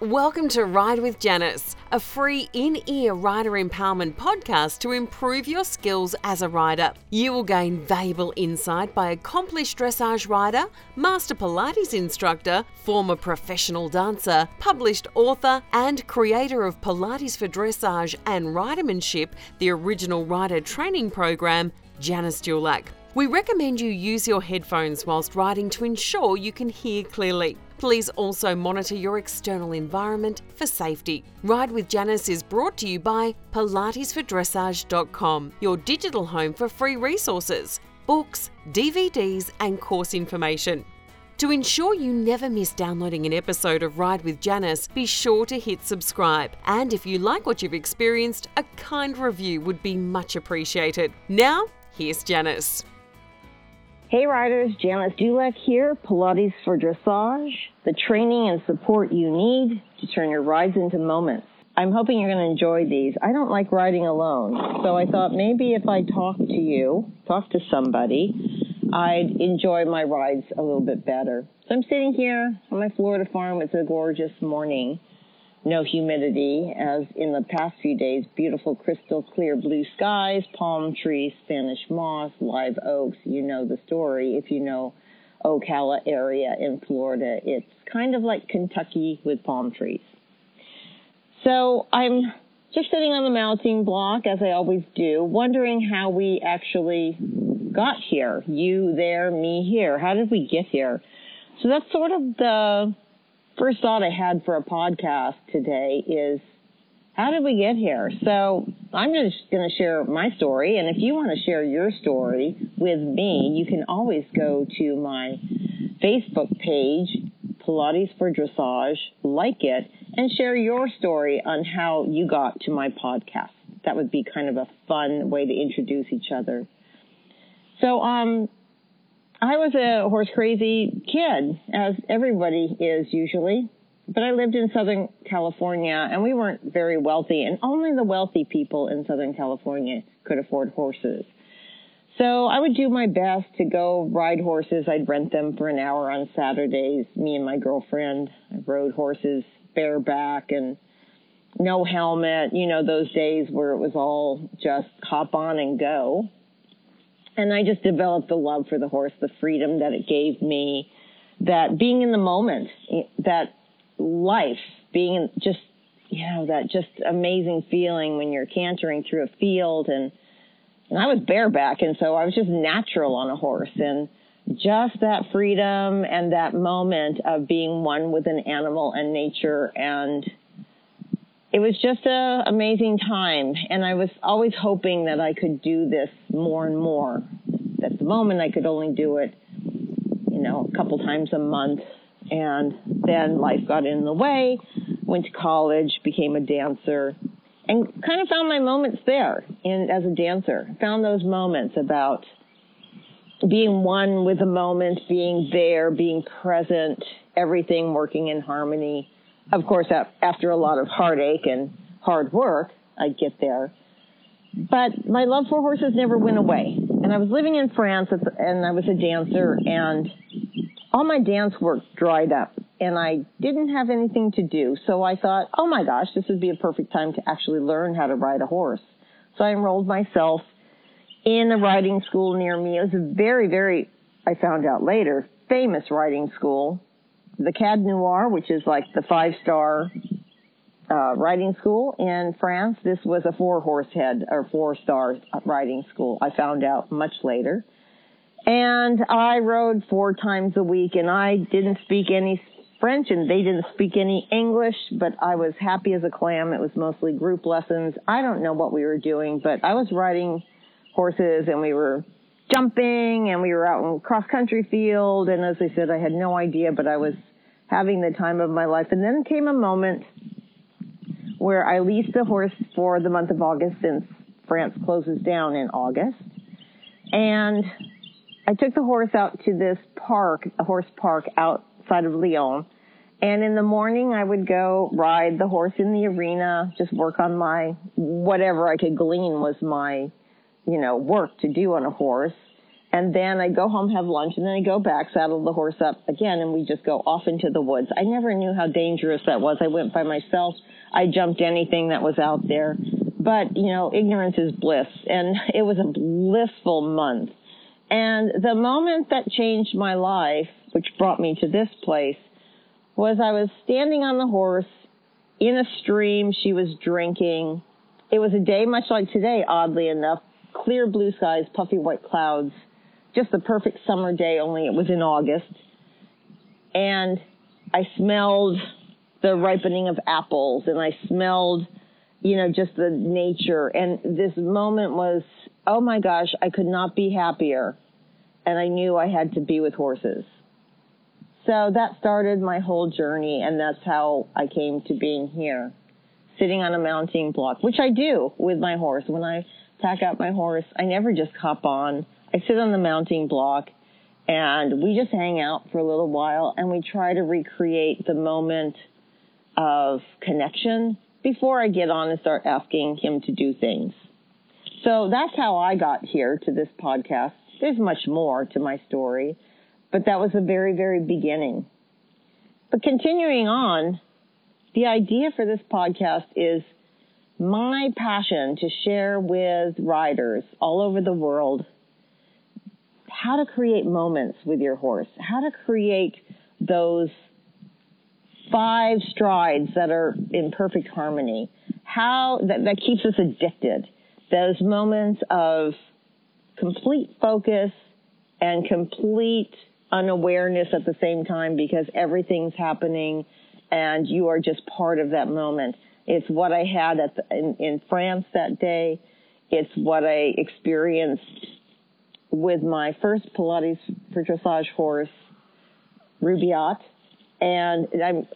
Welcome to Ride with Janice, a free in-ear rider empowerment podcast to improve your skills as a rider. You will gain valuable insight by accomplished dressage rider, master Pilates instructor, former professional dancer, published author and creator of Pilates for Dressage and Ridermanship, the original rider training program, Janice Dulac. We recommend you use your headphones whilst riding to ensure you can hear clearly. Please also monitor your external environment for safety. Ride with Janice is brought to you by PilatesForDressage.com, your digital home for free resources, books, DVDs and course information. To ensure you never miss downloading an episode of Ride with Janice, be sure to hit subscribe. And if you like what you've experienced, a kind review would be much appreciated. Now, here's Janice. Hey riders, Janice Dulac here, Pilates for Dressage, the training and support you need to turn your rides into moments. I'm hoping you're going to enjoy these. I don't like riding alone, so I thought maybe if I talk to somebody, I'd enjoy my rides a little bit better. So I'm sitting here on my Florida farm. It's a gorgeous morning. No humidity, as in the past few days, beautiful crystal clear blue skies, palm trees, Spanish moss, live oaks. You know the story. If you know Ocala area in Florida, it's kind of like Kentucky with palm trees. So I'm just sitting on the mounting block, as I always do, wondering how we actually got here. You there, me here. How did we get here? So that's sort of the first thought I had for a podcast today is, how did we get here? So I'm just going to share my story, and if you want to share your story with me, you can always go to my Facebook page, Pilates for Dressage, like it, and share your story on how you got to my podcast. That would be kind of a fun way to introduce each other. So, I was a horse crazy kid, as everybody is usually, but I lived in Southern California and we weren't very wealthy, and only the wealthy people in Southern California could afford horses. So I would do my best to go ride horses. I'd rent them for an hour on Saturdays. Me and my girlfriend, I rode horses bareback and no helmet, you know, those days where it was all just hop on and go. And I just developed a love for the horse, the freedom that it gave me, that being in the moment, that life, being just, you know, that just amazing feeling when you're cantering through a field. And I was bareback, and so I was just natural on a horse. And just that freedom and that moment of being one with an animal and nature, and it was just an amazing time, and I was always hoping that I could do this more and more. At the moment, I could only do it, you know, a couple times a month, and then life got in the way, went to college, became a dancer, and kind of found my moments there as a dancer. Found those moments about being one with the moment, being there, being present, everything working in harmony. Of course, after a lot of heartache and hard work, I'd get there. But my love for horses never went away. And I was living in France, and I was a dancer, and all my dance work dried up, and I didn't have anything to do. So I thought, oh my gosh, this would be a perfect time to actually learn how to ride a horse. So I enrolled myself in a riding school near me. It was a very, very, I found out later, famous riding school. The Cad Noir, which is like the five-star riding school in France. This was a four-horse head or four-star riding school, I found out much later. And I rode four times a week, and I didn't speak any French, and they didn't speak any English, but I was happy as a clam. It was mostly group lessons. I don't know what we were doing, but I was riding horses, and we were jumping, and we were out in cross-country field, and as I said, I had no idea, but I was having the time of my life. And then came a moment where I leased a horse for the month of August, since France closes down in August, and I took the horse out to this park, a horse park outside of Lyon, and in the morning I would go ride the horse in the arena, just work on my, whatever I could glean was my, you know, work to do on a horse. And then I go home, have lunch, and then I go back, saddle the horse up again, and we just go off into the woods. I never knew how dangerous that was. I went by myself. I jumped anything that was out there. But, you know, ignorance is bliss. And it was a blissful month. And the moment that changed my life, which brought me to this place, was I was standing on the horse in a stream. She was drinking. It was a day much like today, oddly enough. Clear blue skies, puffy white clouds. Just the perfect summer day, only it was in August. And I smelled the ripening of apples, and I smelled, you know, just the nature. And this moment was, oh my gosh, I could not be happier. And I knew I had to be with horses. So that started my whole journey, and that's how I came to being here, sitting on a mounting block, which I do with my horse. When I pack out my horse, I never just hop on. I sit on the mounting block, and we just hang out for a little while, and we try to recreate the moment of connection before I get on and start asking him to do things. So that's how I got here to this podcast. There's much more to my story, but that was the very, very beginning. But continuing on, the idea for this podcast is my passion to share with riders all over the world how to create moments with your horse, how to create those 5 strides that are in perfect harmony, how that keeps us addicted, those moments of complete focus and complete unawareness at the same time because everything's happening and you are just part of that moment. It's what I had in France that day. It's what I experienced with my first Pilates for Dressage horse, Rubiat, and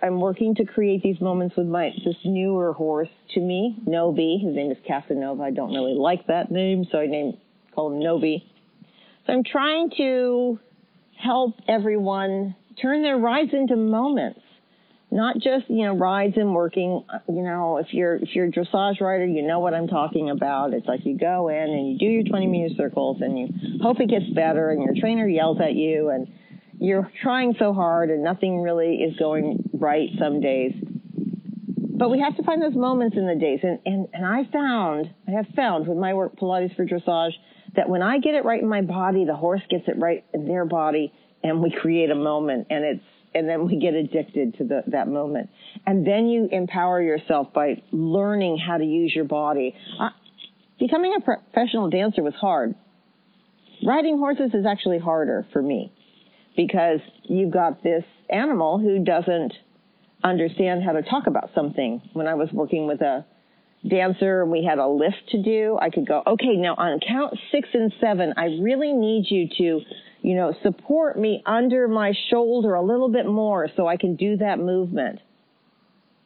I'm working to create these moments with this newer horse to me, Novi. His name is Casanova. I don't really like that name, so I call him Novi. So I'm trying to help everyone turn their rides into moments, not just, you know, rides and working. You know, if you're a dressage rider, you know what I'm talking about. It's like you go in and you do your 20-meter circles and you hope it gets better and your trainer yells at you and you're trying so hard and nothing really is going right some days. But we have to find those moments in the days. And I have found with my work, Pilates for Dressage, that when I get it right in my body, the horse gets it right in their body and we create a moment, and then we get addicted to that moment. And then you empower yourself by learning how to use your body. Becoming a professional dancer was hard. Riding horses is actually harder for me because you've got this animal who doesn't understand how to talk about something. When I was working with a dancer and we had a lift to do, I could go, okay, now on count 6 and 7, I really need you to, you know, support me under my shoulder a little bit more so I can do that movement.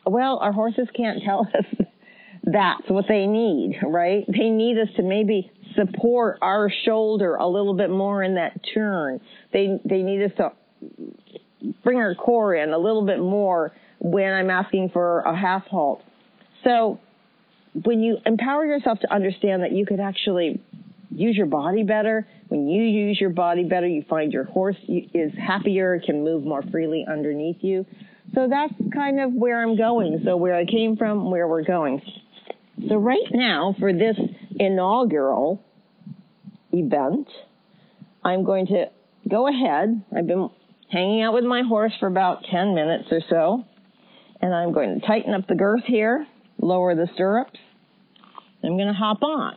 Well, our horses can't tell us that's what they need, right? They need us to maybe support our shoulder a little bit more in that turn. They need us to bring our core in a little bit more when I'm asking for a half halt. So when you empower yourself to understand that you could actually use your body better, when you use your body better, you find your horse is happier, can move more freely underneath you. So that's kind of where I'm going. So where I came from, where we're going. So right now for this inaugural event, I'm going to go ahead. I've been hanging out with my horse for about 10 minutes or so. And I'm going to tighten up the girth here, lower the stirrups. I'm going to hop on.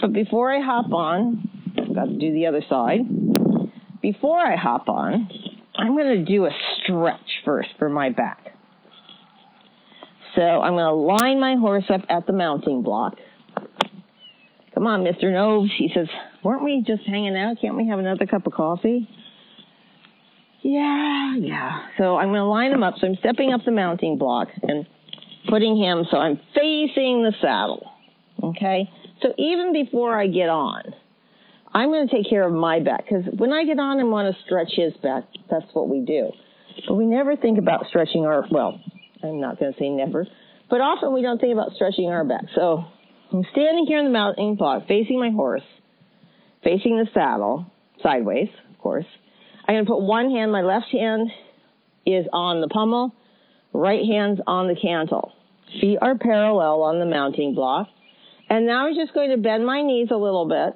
But before I hop on, I've got to do the other side. Before I hop on, I'm going to do a stretch first for my back. So I'm going to line my horse up at the mounting block. Come on, Mr. Noves. He says, weren't we just hanging out? Can't we have another cup of coffee? Yeah. So I'm going to line him up. So I'm stepping up the mounting block and putting him so I'm facing the saddle. Okay? So even before I get on, I'm going to take care of my back, because when I get on and want to stretch his back, that's what we do. But we never think about stretching I'm not going to say never, but often we don't think about stretching our back. So I'm standing here in the mounting block facing my horse, facing the saddle, sideways, of course. I'm going to put one hand, my left hand is on the pommel, right hand's on the cantle. Feet are parallel on the mounting block. And now I'm just going to bend my knees a little bit,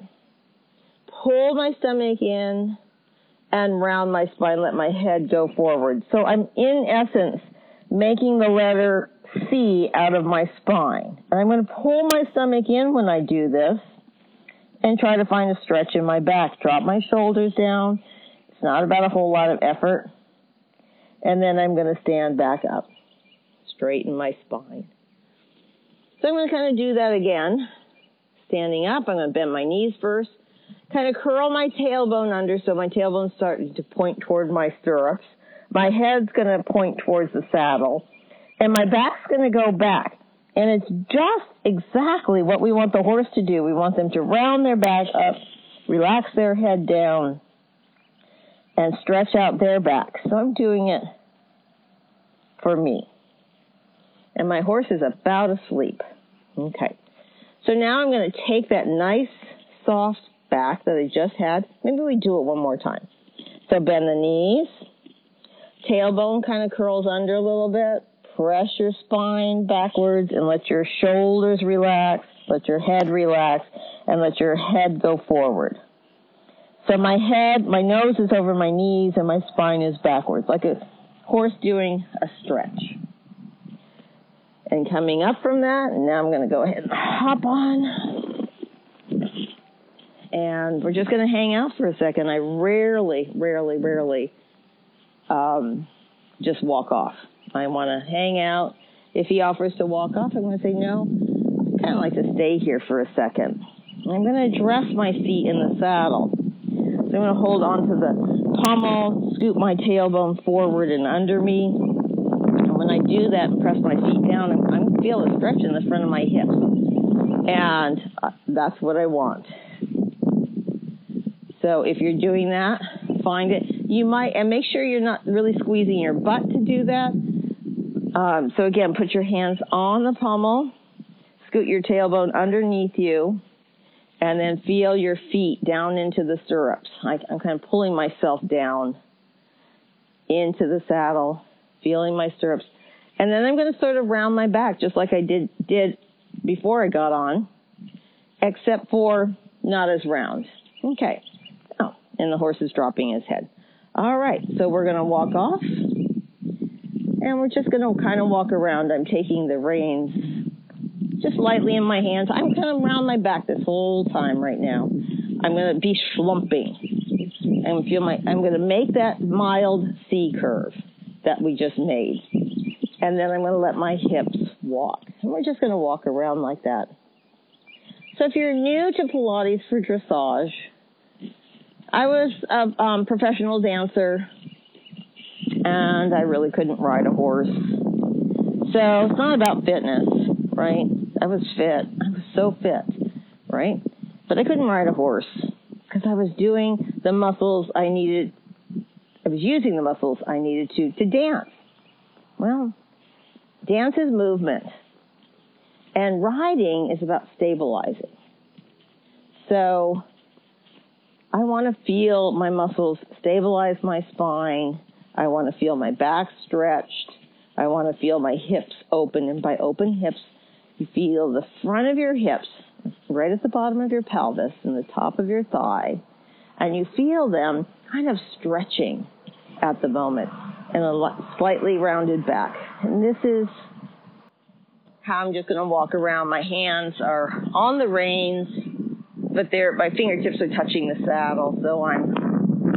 pull my stomach in, and round my spine, let my head go forward. So I'm, in essence, making the letter C out of my spine. And I'm going to pull my stomach in when I do this and try to find a stretch in my back. Drop my shoulders down. It's not about a whole lot of effort. And then I'm going to stand back up, straighten my spine. So I'm going to kind of do that again. Standing up, I'm going to bend my knees first, kind of curl my tailbone under so my tailbone's starting to point toward my stirrups. My head's going to point towards the saddle, and my back's going to go back. And it's just exactly what we want the horse to do. We want them to round their back up, relax their head down, and stretch out their back. So I'm doing it for me. And my horse is about asleep. Okay. So now I'm going to take that nice, soft back that I just had. Maybe we do it one more time. So bend the knees. Tailbone kind of curls under a little bit. Press your spine backwards and let your shoulders relax. Let your head relax and let your head go forward. So my head, my nose is over my knees and my spine is backwards, like a horse doing a stretch. And coming up from that, and now I'm going to go ahead and hop on. And we're just going to hang out for a second. I rarely just walk off. I want to hang out. If he offers to walk off, I'm going to say no. I kind of like to stay here for a second. I'm going to dress my feet in the saddle. So I'm going to hold on to the pommel, scoop my tailbone forward and under me. And when I do that and press my feet down, I feel a stretch in the front of my hips. And that's what I want. So if you're doing that, find it. You might, and make sure you're not really squeezing your butt to do that. So again, put your hands on the pommel, scoot your tailbone underneath you, and then feel your feet down into the stirrups. I'm kind of pulling myself down into the saddle, feeling my stirrups. And then I'm going to sort of round my back, just like I did before I got on, except for not as round. Okay. Oh, and the horse is dropping his head. All right, so we're going to walk off, and we're just going to kind of walk around. I'm taking the reins just lightly in my hands. I'm kind of around my back this whole time right now. I'm going to be schlumping. I'm going to make that mild C curve that we just made, and then I'm going to let my hips walk. And we're just going to walk around like that. So if you're new to Pilates for Dressage, I was a professional dancer, and I really couldn't ride a horse. So it's not about fitness, right? I was fit. I was so fit, right? But I couldn't ride a horse because I was doing the muscles I needed. I was using the muscles I needed to dance. Well, dance is movement, and riding is about stabilizing. So I want to feel my muscles stabilize my spine. I want to feel my back stretched. I want to feel my hips open. And by open hips, you feel the front of your hips, right at the bottom of your pelvis and the top of your thigh. And you feel them kind of stretching at the moment and a slightly rounded back. And this is how I'm just going to walk around. My hands are on the reins, but my fingertips are touching the saddle, so I'm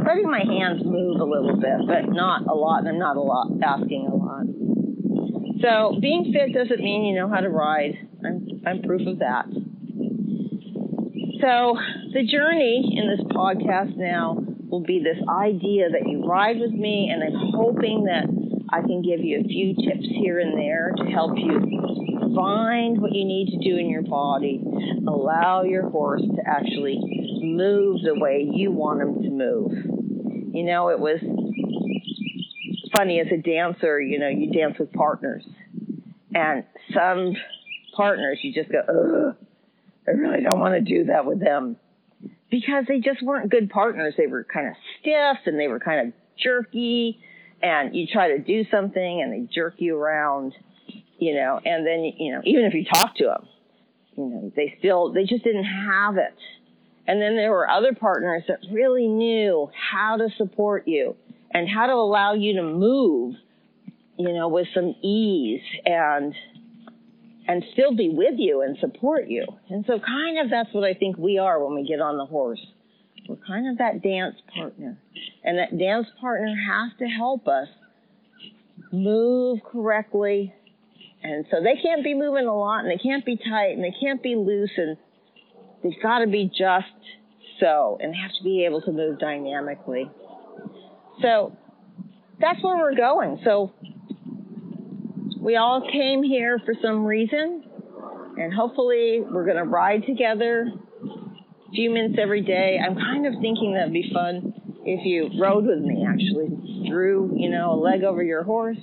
letting my hands move a little bit, but not a lot, and I'm not a lot asking a lot. So being fit doesn't mean you know how to ride. I'm proof of that. So the journey in this podcast now will be this idea that you ride with me, and I'm hoping that I can give you a few tips here and there to help you find what you need to do in your body. Allow your horse to actually move the way you want him to move. You know, it was funny as a dancer, you know, you dance with partners. And some partners, you just go, ugh, I really don't want to do that with them. because they just weren't good partners. They were kind of stiff and they were kind of jerky, and you try to do something and they jerk you around, you know, and then, you know, even if you talk to them, you know, they just didn't have it. And then there were other partners that really knew how to support you and how to allow you to move, you know, with some ease and still be with you and support you. And so kind of that's what I think we are when we get on the horse. We're kind of that dance partner. And that dance partner has to help us move correctly. And so they can't be moving a lot, and they can't be tight, and they can't be loose, and they've got to be just so, and they have to be able to move dynamically. So that's where we're going. So we all came here for some reason, and hopefully we're going to ride together a few minutes every day. I'm kind of thinking that would be fun if you rode with me, actually, drew, you know, a leg over your horse,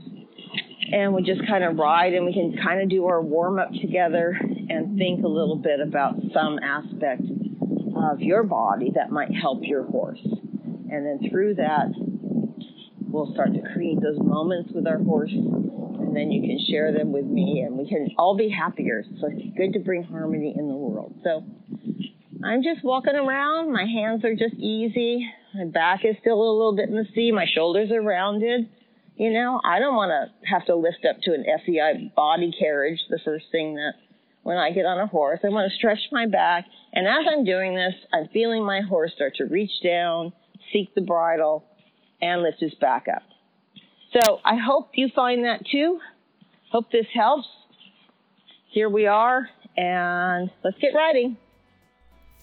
and we just kind of ride, and we can kind of do our warm-up together and think a little bit about some aspect of your body that might help your horse. And then through that, we'll start to create those moments with our horse, and then you can share them with me, and we can all be happier. So it's good to bring harmony in the world. So I'm just walking around. My hands are just easy. My back is still a little bit in the sea. My shoulders are rounded. You know, I don't want to have to lift up to an FEI body carriage the first thing that when I get on a horse. I want to stretch my back. And as I'm doing this, I'm feeling my horse start to reach down, seek the bridle, and lift his back up. So I hope you find that too. Hope this helps. Here we are, and let's get riding.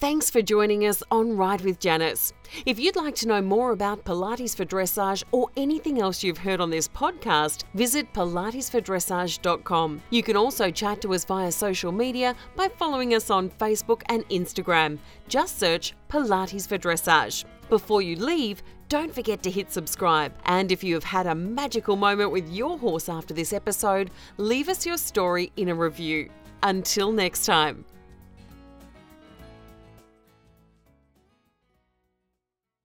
Thanks for joining us on Ride with Janice. If you'd like to know more about Pilates for Dressage or anything else you've heard on this podcast, visit PilatesForDressage.com. You can also chat to us via social media by following us on Facebook and Instagram. Just search Pilates for Dressage. Before you leave, don't forget to hit subscribe. And if you have had a magical moment with your horse after this episode, leave us your story in a review. Until next time.